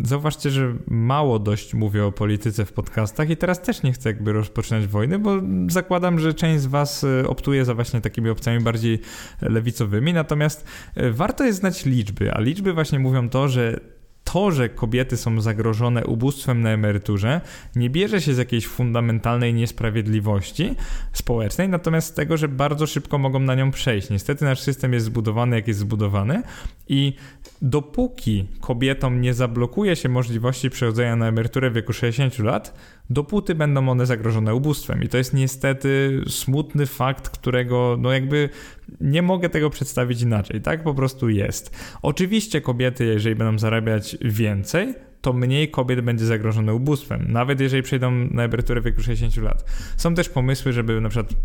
zauważcie, że mało dość mówię o polityce w podcastach i teraz też nie chcę jakby rozpoczynać wojny, bo zakładam, że część z was optuje za właśnie takimi opcjami bardziej lewicowymi, natomiast warto jest znać liczby, a liczby właśnie mówią to, że to, że kobiety są zagrożone ubóstwem na emeryturze, nie bierze się z jakiejś fundamentalnej niesprawiedliwości społecznej, natomiast z tego, że bardzo szybko mogą na nią przejść. Niestety nasz system jest zbudowany, jak jest zbudowany i dopóki kobietom nie zablokuje się możliwości przechodzenia na emeryturę w wieku sześćdziesięciu lat, dopóty będą one zagrożone ubóstwem. I to jest niestety smutny fakt, którego no jakby nie mogę tego przedstawić inaczej. Tak po prostu jest. Oczywiście kobiety, jeżeli będą zarabiać więcej, to mniej kobiet będzie zagrożone ubóstwem, nawet jeżeli przejdą na emeryturę w wieku sześćdziesięciu lat. Są też pomysły, żeby na przykład y,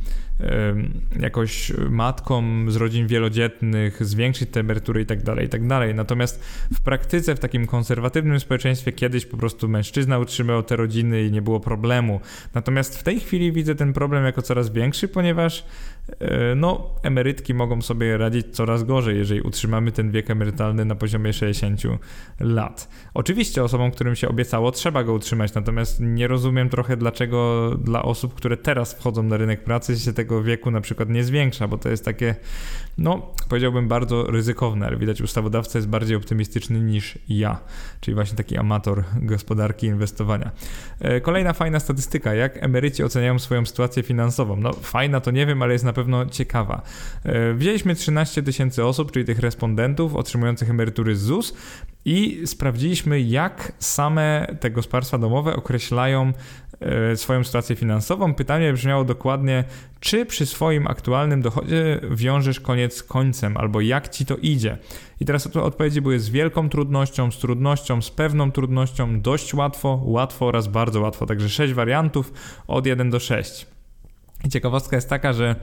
jakoś matkom z rodzin wielodzietnych zwiększyć te emerytury i tak dalej, i tak dalej. Natomiast w praktyce, w takim konserwatywnym społeczeństwie kiedyś po prostu mężczyzna utrzymywał te rodziny i nie było problemu. Natomiast w tej chwili widzę ten problem jako coraz większy, ponieważ y, no, emerytki mogą sobie radzić coraz gorzej, jeżeli utrzymamy ten wiek emerytalny na poziomie sześćdziesięciu lat. Oczywiście osobom, którym się obiecało, trzeba go utrzymać, natomiast nie rozumiem trochę, dlaczego dla osób, które teraz wchodzą na rynek pracy, się tego wieku na przykład nie zwiększa, bo to jest takie, no powiedziałbym, bardzo ryzykowne, ale widać, ustawodawca jest bardziej optymistyczny niż ja, czyli właśnie taki amator gospodarki i inwestowania. Kolejna fajna statystyka, jak emeryci oceniają swoją sytuację finansową. No fajna to nie wiem, ale jest na pewno ciekawa. Wzięliśmy trzynaście tysięcy osób, czyli tych respondentów otrzymujących emerytury z ZUS, i sprawdziliśmy, jak same te gospodarstwa domowe określają swoją sytuację finansową. Pytanie brzmiało dokładnie, czy przy swoim aktualnym dochodzie wiążesz koniec z końcem, albo jak ci to idzie. I teraz odpowiedzi były z wielką trudnością, z trudnością, z pewną trudnością, dość łatwo, łatwo oraz bardzo łatwo. Także sześć wariantów od jeden do sześciu. I ciekawostka jest taka, że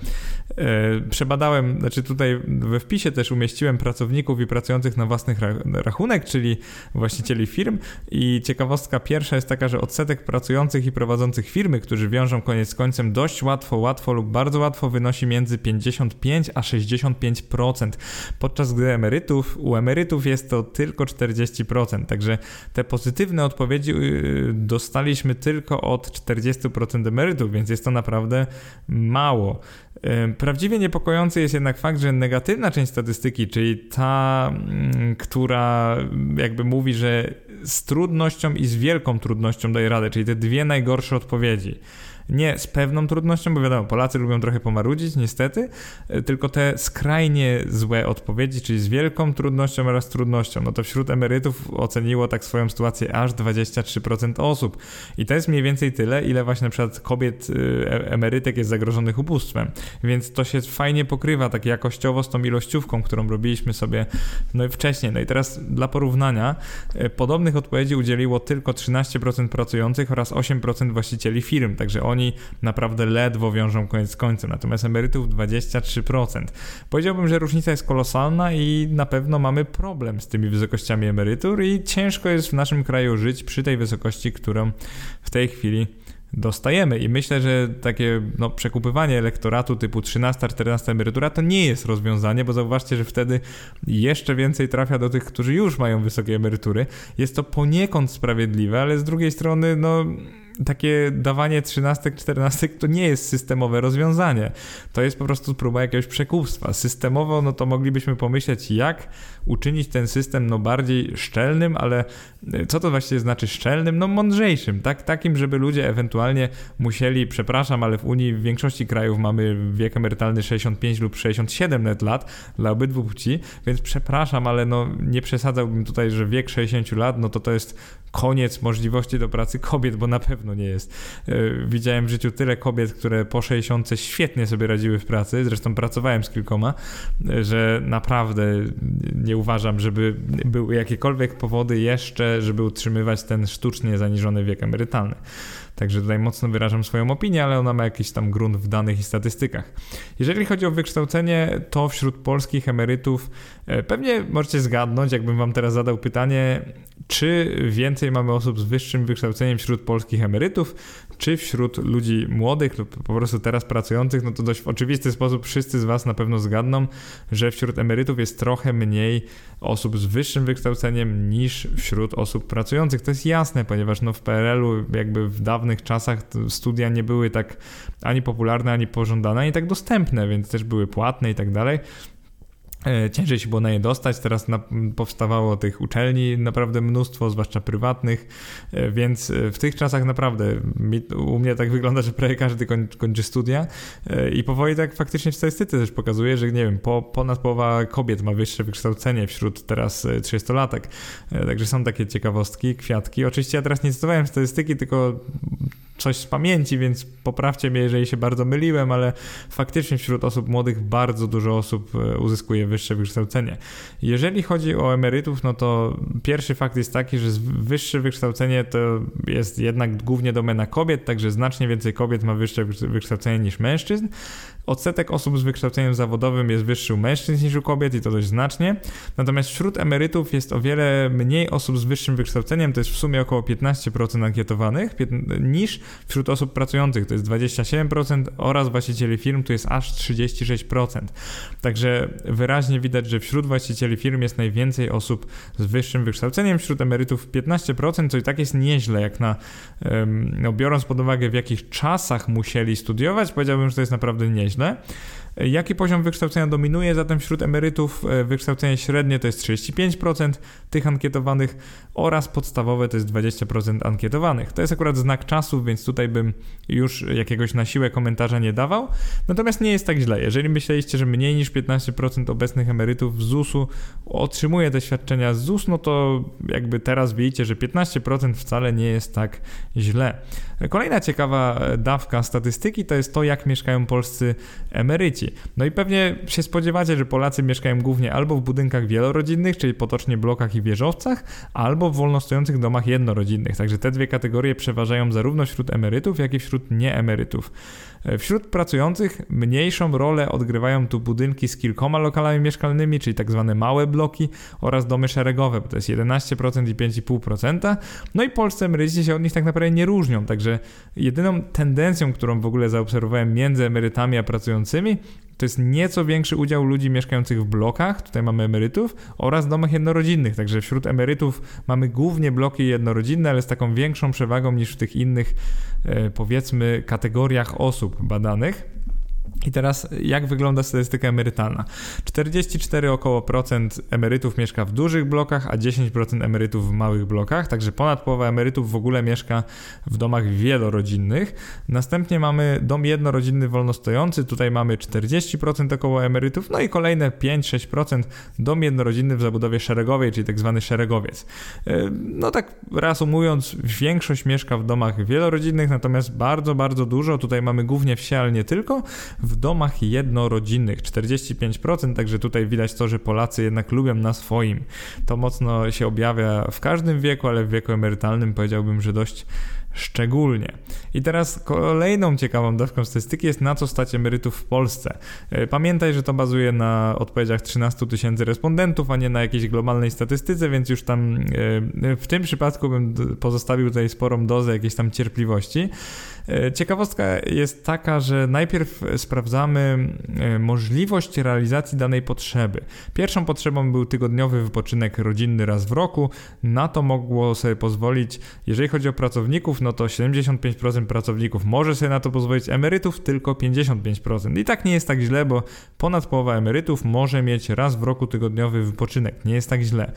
yy, przebadałem, znaczy tutaj we wpisie też umieściłem pracowników i pracujących na własny rachunek, czyli właścicieli firm, i ciekawostka pierwsza jest taka, że odsetek pracujących i prowadzących firmy, którzy wiążą koniec z końcem dość łatwo, łatwo lub bardzo łatwo, wynosi między pięćdziesiąt pięć a sześćdziesiąt pięć procent, podczas gdy emerytów, u emerytów jest to tylko czterdzieści procent, także te pozytywne odpowiedzi yy, dostaliśmy tylko od czterdziestu procent emerytów, więc jest to naprawdę mało. Prawdziwie niepokojący jest jednak fakt, że negatywna część statystyki, czyli ta, która jakby mówi, że z trudnością i z wielką trudnością daje radę, czyli te dwie najgorsze odpowiedzi. Nie z pewną trudnością, bo wiadomo, Polacy lubią trochę pomarudzić, niestety, tylko te skrajnie złe odpowiedzi, czyli z wielką trudnością oraz trudnością, no to wśród emerytów oceniło tak swoją sytuację aż dwadzieścia trzy procent osób. I to jest mniej więcej tyle, ile właśnie na przykład kobiet, emerytek jest zagrożonych ubóstwem. Więc to się fajnie pokrywa tak jakościowo z tą ilościówką, którą robiliśmy sobie no wcześniej. No i teraz dla porównania, podobnych odpowiedzi udzieliło tylko trzynaście procent pracujących oraz osiem procent właścicieli firm, także oni naprawdę ledwo wiążą koniec z końcem, natomiast emerytów dwadzieścia trzy procent. Powiedziałbym, że różnica jest kolosalna i na pewno mamy problem z tymi wysokościami emerytur i ciężko jest w naszym kraju żyć przy tej wysokości, którą w tej chwili dostajemy, i myślę, że takie no, przekupywanie elektoratu typu trzynasta czternasta emerytura to nie jest rozwiązanie, bo zauważcie, że wtedy jeszcze więcej trafia do tych, którzy już mają wysokie emerytury. Jest to poniekąd sprawiedliwe, ale z drugiej strony no takie dawanie trzynastek, czternastek to nie jest systemowe rozwiązanie. To jest po prostu próba jakiegoś przekupstwa. Systemowo no to moglibyśmy pomyśleć, jak uczynić ten system no bardziej szczelnym, ale co to właściwie znaczy szczelnym? No mądrzejszym, tak? Takim, żeby ludzie ewentualnie musieli, przepraszam, ale w Unii w większości krajów mamy wiek emerytalny sześćdziesiąt pięć lub sześćdziesiąt siedem lat dla obydwu płci, więc przepraszam, ale no nie przesadzałbym tutaj, że wiek sześćdziesięciu lat, no to to jest koniec możliwości do pracy kobiet, bo na pewno nie jest. Widziałem w życiu tyle kobiet, które po sześćdziesiątce świetnie sobie radziły w pracy, zresztą pracowałem z kilkoma, że naprawdę nie uważam, żeby były jakiekolwiek powody jeszcze, żeby utrzymywać ten sztucznie zaniżony wiek emerytalny. Także tutaj mocno wyrażam swoją opinię, ale ona ma jakiś tam grunt w danych i statystykach. Jeżeli chodzi o wykształcenie, to wśród polskich emerytów pewnie możecie zgadnąć, jakbym wam teraz zadał pytanie, czy więcej mamy osób z wyższym wykształceniem wśród polskich emerytów, czy wśród ludzi młodych lub po prostu teraz pracujących, no to dość w oczywisty sposób wszyscy z was na pewno zgadną, że wśród emerytów jest trochę mniej osób z wyższym wykształceniem niż wśród osób pracujących. To jest jasne, ponieważ no w P R L-u jakby w dawnych czasach studia nie były tak ani popularne, ani pożądane, ani tak dostępne, więc też były płatne i tak dalej. Ciężej się było na nie dostać, teraz na, powstawało tych uczelni naprawdę mnóstwo, zwłaszcza prywatnych, więc w tych czasach naprawdę mi, u mnie tak wygląda, że prawie każdy koń, kończy studia i powoli tak faktycznie w statystyce też pokazuje, że nie wiem, po, ponad połowa kobiet ma wyższe wykształcenie wśród teraz trzydziestolatek, także są takie ciekawostki, kwiatki. Oczywiście ja teraz nie cytowałem statystyki, tylko coś z pamięci, więc poprawcie mnie, jeżeli się bardzo myliłem, ale faktycznie wśród osób młodych bardzo dużo osób uzyskuje wyższe wykształcenie. Jeżeli chodzi o emerytów, no to pierwszy fakt jest taki, że wyższe wykształcenie to jest jednak głównie domena kobiet, także znacznie więcej kobiet ma wyższe wykształcenie niż mężczyzn. Odsetek osób z wykształceniem zawodowym jest wyższy u mężczyzn niż u kobiet i to dość znacznie. Natomiast wśród emerytów jest o wiele mniej osób z wyższym wykształceniem, to jest w sumie około piętnaście procent ankietowanych, niż wśród osób pracujących, to jest dwadzieścia siedem procent, oraz właścicieli firm to jest aż trzydzieści sześć procent. Także wyraźnie widać, że wśród właścicieli firm jest najwięcej osób z wyższym wykształceniem, wśród emerytów piętnaście procent, co i tak jest nieźle, jak na, no biorąc pod uwagę, w jakich czasach musieli studiować, powiedziałbym, że to jest naprawdę nieźle. Jaki poziom wykształcenia dominuje? Zatem wśród emerytów wykształcenie średnie to jest trzydzieści pięć procent tych ankietowanych oraz podstawowe to jest dwadzieścia procent ankietowanych. To jest akurat znak czasów, więc tutaj bym już jakiegoś na siłę komentarza nie dawał. Natomiast nie jest tak źle. Jeżeli myśleliście, że mniej niż piętnaście procent obecnych emerytów z zusu otrzymuje te świadczenia z ZUS, no to jakby teraz widzicie, że piętnaście procent wcale nie jest tak źle. Kolejna ciekawa dawka statystyki to jest to, jak mieszkają polscy emeryci. No i pewnie się spodziewacie, że Polacy mieszkają głównie albo w budynkach wielorodzinnych, czyli potocznie blokach i wieżowcach, albo w wolnostojących domach jednorodzinnych. Także te dwie kategorie przeważają zarówno wśród emerytów, jak i wśród nieemerytów. Wśród pracujących mniejszą rolę odgrywają tu budynki z kilkoma lokalami mieszkalnymi, czyli tak zwane małe bloki oraz domy szeregowe, bo to jest jedenaście procent i pięć i pół procent. No i polscy emeryci się od nich tak naprawdę nie różnią, także jedyną tendencją, którą w ogóle zaobserwowałem między emerytami a pracującymi, to jest nieco większy udział ludzi mieszkających w blokach, tutaj mamy emerytów, oraz domach jednorodzinnych, także wśród emerytów mamy głównie bloki jednorodzinne, ale z taką większą przewagą niż w tych innych, powiedzmy, kategoriach osób badanych. I teraz jak wygląda statystyka emerytalna? czterdzieści cztery około procent emerytów mieszka w dużych blokach, a dziesięć procent emerytów w małych blokach, także ponad połowa emerytów w ogóle mieszka w domach wielorodzinnych. Następnie mamy dom jednorodzinny wolnostojący, tutaj mamy czterdzieści procent około emerytów, no i kolejne pięć do sześciu procent dom jednorodzinny w zabudowie szeregowej, czyli tak zwany szeregowiec. No tak reasumując, większość mieszka w domach wielorodzinnych, natomiast bardzo, bardzo dużo, tutaj mamy głównie wsie, ale nie tylko, w domach jednorodzinnych czterdzieści pięć procent, także tutaj widać to, że Polacy jednak lubią na swoim. To mocno się objawia w każdym wieku, ale w wieku emerytalnym powiedziałbym, że dość szczególnie. I teraz kolejną ciekawą dawką statystyki jest, na co stać emerytów w Polsce. Pamiętaj, że to bazuje na odpowiedziach trzynastu tysięcy respondentów, a nie na jakiejś globalnej statystyce, więc już tam w tym przypadku bym pozostawił tutaj sporą dozę jakiejś tam cierpliwości. Ciekawostka jest taka, że najpierw sprawdzamy możliwość realizacji danej potrzeby. Pierwszą potrzebą był tygodniowy wypoczynek rodzinny raz w roku. Na to mogło sobie pozwolić, jeżeli chodzi o pracowników, no to siedemdziesiąt pięć procent pracowników może sobie na to pozwolić, emerytów tylko pięćdziesiąt pięć procent. I tak nie jest tak źle, bo ponad połowa emerytów może mieć raz w roku tygodniowy wypoczynek. Nie jest tak źle.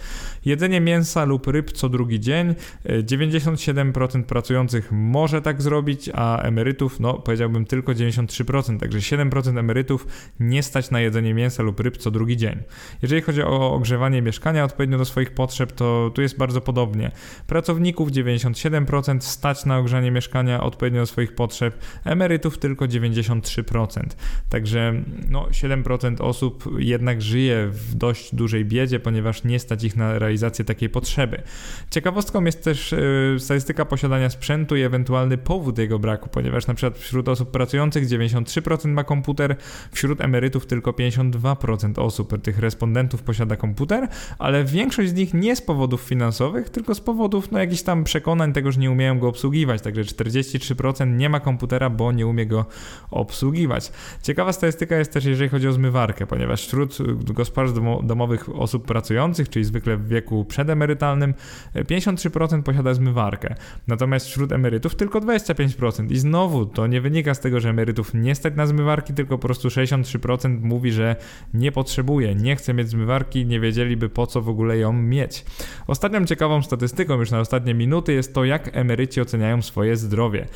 Jedzenie mięsa lub ryb co drugi dzień. dziewięćdziesiąt siedem procent pracujących może tak zrobić, a emerytów, no powiedziałbym tylko dziewięćdziesiąt trzy procent, także siedem procent emerytów nie stać na jedzenie mięsa lub ryb co drugi dzień. Jeżeli chodzi o ogrzewanie mieszkania odpowiednio do swoich potrzeb, to tu jest bardzo podobnie. Pracowników dziewięćdziesiąt siedem procent stać na ogrzanie mieszkania odpowiednio do swoich potrzeb, emerytów tylko dziewięćdziesiąt trzy procent. Także no, siedem procent osób jednak żyje w dość dużej biedzie, ponieważ nie stać ich na realizację takiej potrzeby. Ciekawostką jest też yy, statystyka posiadania sprzętu i ewentualny powód jego braku, ponieważ na przykład wśród osób pracujących dziewięćdziesiąt trzy procent ma komputer, wśród emerytów tylko pięćdziesiąt dwa procent osób, tych respondentów posiada komputer, ale większość z nich nie z powodów finansowych, tylko z powodów no, jakichś tam przekonań tego, że nie umieją go obsługiwać, także czterdzieści trzy procent nie ma komputera, bo nie umie go obsługiwać. Ciekawa statystyka jest też, jeżeli chodzi o zmywarkę, ponieważ wśród gospodarstw domowych osób pracujących, czyli zwykle w wieku przedemerytalnym, pięćdziesiąt trzy procent posiada zmywarkę, natomiast wśród emerytów tylko dwadzieścia pięć procent i znowu to nie wynika z tego, że emerytów nie stać na zmywarki, tylko po prostu sześćdziesiąt trzy procent mówi, że nie potrzebuje, nie chce mieć zmywarki, nie wiedzieliby po co w ogóle ją mieć. Ostatnią ciekawą statystyką już na ostatnie minuty jest to, jak emeryci oceniają swoje zdrowie.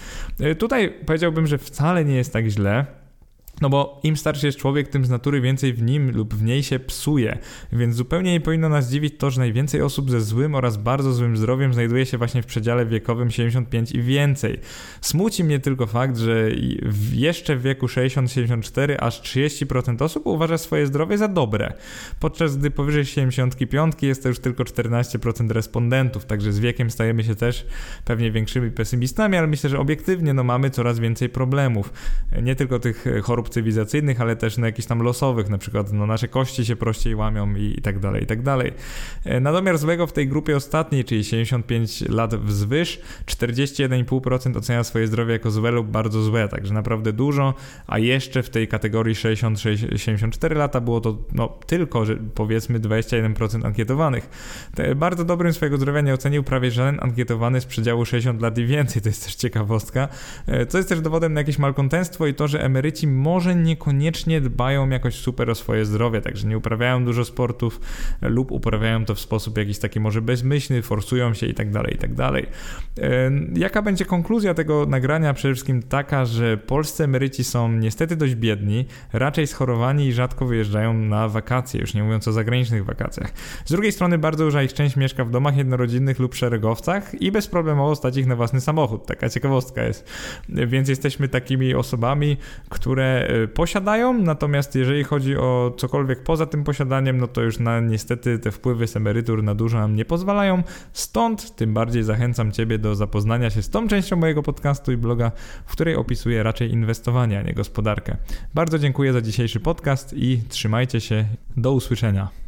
Tutaj powiedziałbym, że wcale nie jest tak źle. No bo im starszy jest człowiek, tym z natury więcej w nim lub w niej się psuje, więc zupełnie nie powinno nas dziwić to, że najwięcej osób ze złym oraz bardzo złym zdrowiem znajduje się właśnie w przedziale wiekowym siedemdziesiąt pięć i więcej. Smuci mnie tylko fakt, że jeszcze w wieku sześćdziesiąt siedemdziesiąt cztery aż trzydzieści procent osób uważa swoje zdrowie za dobre, podczas gdy powyżej siedemdziesiąt pięć jest to już tylko czternaście procent respondentów, także z wiekiem stajemy się też pewnie większymi pesymistami, ale myślę, że obiektywnie no, mamy coraz więcej problemów, nie tylko tych chorób cywilizacyjnych, ale też no, jakichś tam losowych, na przykład no, nasze kości się prościej łamią i, i tak dalej, i tak dalej. Na domiar złego w tej grupie ostatniej, czyli siedemdziesiąt pięć lat wzwyż, czterdzieści jeden i pół procent ocenia swoje zdrowie jako złe lub bardzo złe, także naprawdę dużo, a jeszcze w tej kategorii sześćdziesiąt sześć siedemdziesiąt cztery lata było to no, tylko, że powiedzmy dwadzieścia jeden procent ankietowanych. Bardzo dobrym swojego zdrowia nie ocenił prawie żaden ankietowany z przedziału sześćdziesiąt lat i więcej, to jest też ciekawostka, co jest też dowodem na jakieś malkontentstwo i to, że emeryci może niekoniecznie dbają jakoś super o swoje zdrowie, także nie uprawiają dużo sportów lub uprawiają to w sposób jakiś taki może bezmyślny, forsują się i tak dalej, i tak dalej. Jaka będzie konkluzja tego nagrania? Przede wszystkim taka, że polscy emeryci są niestety dość biedni, raczej schorowani i rzadko wyjeżdżają na wakacje, już nie mówiąc o zagranicznych wakacjach. Z drugiej strony bardzo duża ich część mieszka w domach jednorodzinnych lub szeregowcach i bezproblemowo stać ich na własny samochód, taka ciekawostka jest. Więc jesteśmy takimi osobami, które posiadają, natomiast jeżeli chodzi o cokolwiek poza tym posiadaniem, no to już na niestety te wpływy z emerytur na dużo nam nie pozwalają, stąd tym bardziej zachęcam Ciebie do zapoznania się z tą częścią mojego podcastu i bloga, w której opisuję raczej inwestowanie, a nie gospodarkę. Bardzo dziękuję za dzisiejszy podcast i trzymajcie się, do usłyszenia.